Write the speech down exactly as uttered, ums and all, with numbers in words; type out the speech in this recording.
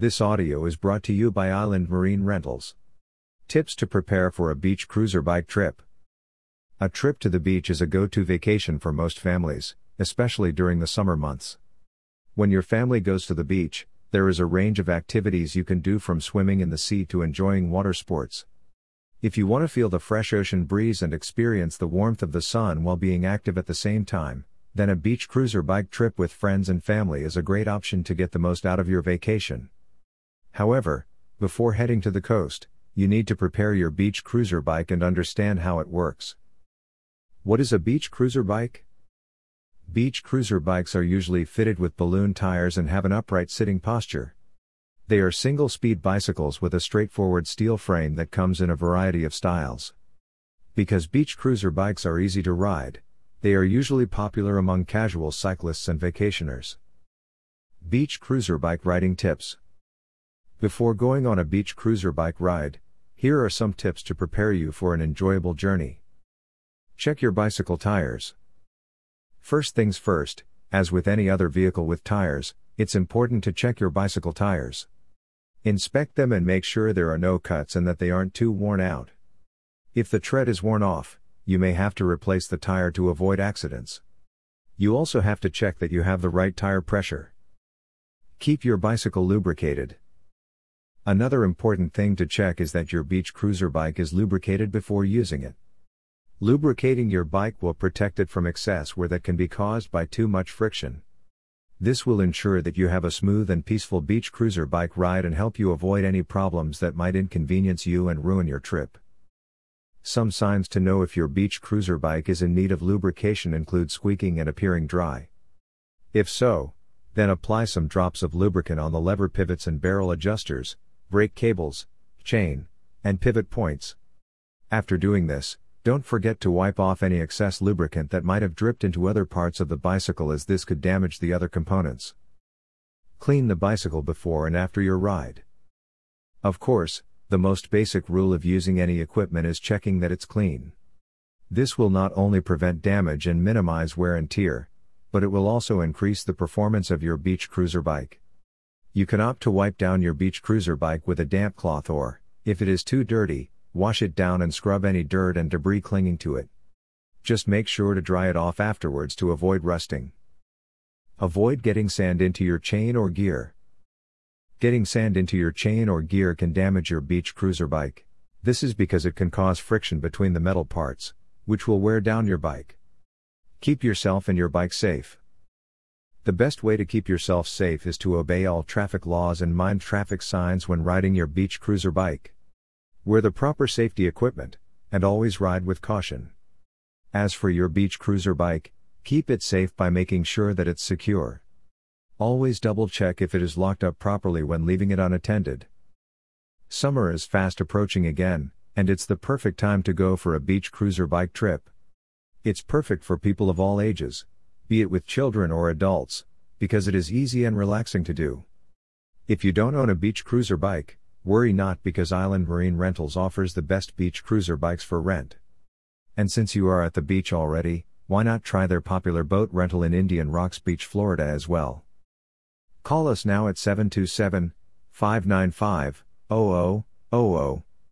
This audio is brought to you by Island Marine Rentals. Tips to prepare for a beach cruiser bike trip. A trip to the beach is a go-to vacation for most families, especially during the summer months. When your family goes to the beach, there is a range of activities you can do, from swimming in the sea to enjoying water sports. If you want to feel the fresh ocean breeze and experience the warmth of the sun while being active at the same time, then a beach cruiser bike trip with friends and family is a great option to get the most out of your vacation. However, before heading to the coast, you need to prepare your beach cruiser bike and understand how it works. What is a beach cruiser bike? Beach cruiser bikes are usually fitted with balloon tires and have an upright sitting posture. They are single-speed bicycles with a straightforward steel frame that comes in a variety of styles. Because beach cruiser bikes are easy to ride, they are usually popular among casual cyclists and vacationers. Beach cruiser bike riding tips. Before going on a beach cruiser bike ride, here are some tips to prepare you for an enjoyable journey. Check your bicycle tires. First things first, as with any other vehicle with tires, it's important to check your bicycle tires. Inspect them and make sure there are no cuts and that they aren't too worn out. If the tread is worn off, you may have to replace the tire to avoid accidents. You also have to check that you have the right tire pressure. Keep your bicycle lubricated. Another important thing to check is that your beach cruiser bike is lubricated before using it. Lubricating your bike will protect it from excess wear that can be caused by too much friction. This will ensure that you have a smooth and peaceful beach cruiser bike ride and help you avoid any problems that might inconvenience you and ruin your trip. Some signs to know if your beach cruiser bike is in need of lubrication include squeaking and appearing dry. If so, then apply some drops of lubricant on the lever pivots and barrel adjusters, brake cables, chain, and pivot points. After doing this, don't forget to wipe off any excess lubricant that might have dripped into other parts of the bicycle, as this could damage the other components. Clean the bicycle before and after your ride. Of course, the most basic rule of using any equipment is checking that it's clean. This will not only prevent damage and minimize wear and tear, but it will also increase the performance of your beach cruiser bike. You can opt to wipe down your beach cruiser bike with a damp cloth or, if it is too dirty, wash it down and scrub any dirt and debris clinging to it. Just make sure to dry it off afterwards to avoid rusting. Avoid getting sand into your chain or gear. Getting sand into your chain or gear can damage your beach cruiser bike. This is because it can cause friction between the metal parts, which will wear down your bike. Keep yourself and your bike safe. The best way to keep yourself safe is to obey all traffic laws and mind traffic signs when riding your beach cruiser bike. Wear the proper safety equipment, and always ride with caution. As for your beach cruiser bike, keep it safe by making sure that it's secure. Always double-check if it is locked up properly when leaving it unattended. Summer is fast approaching again, and it's the perfect time to go for a beach cruiser bike trip. It's perfect for people of all ages, be it with children or adults, because it is easy and relaxing to do. If you don't own a beach cruiser bike, worry not, because Island Marine Rentals offers the best beach cruiser bikes for rent. And since you are at the beach already, why not try their popular boat rental in Indian Rocks Beach, Florida as well? Call us now at seven two seven, five nine five, zero zero zero zero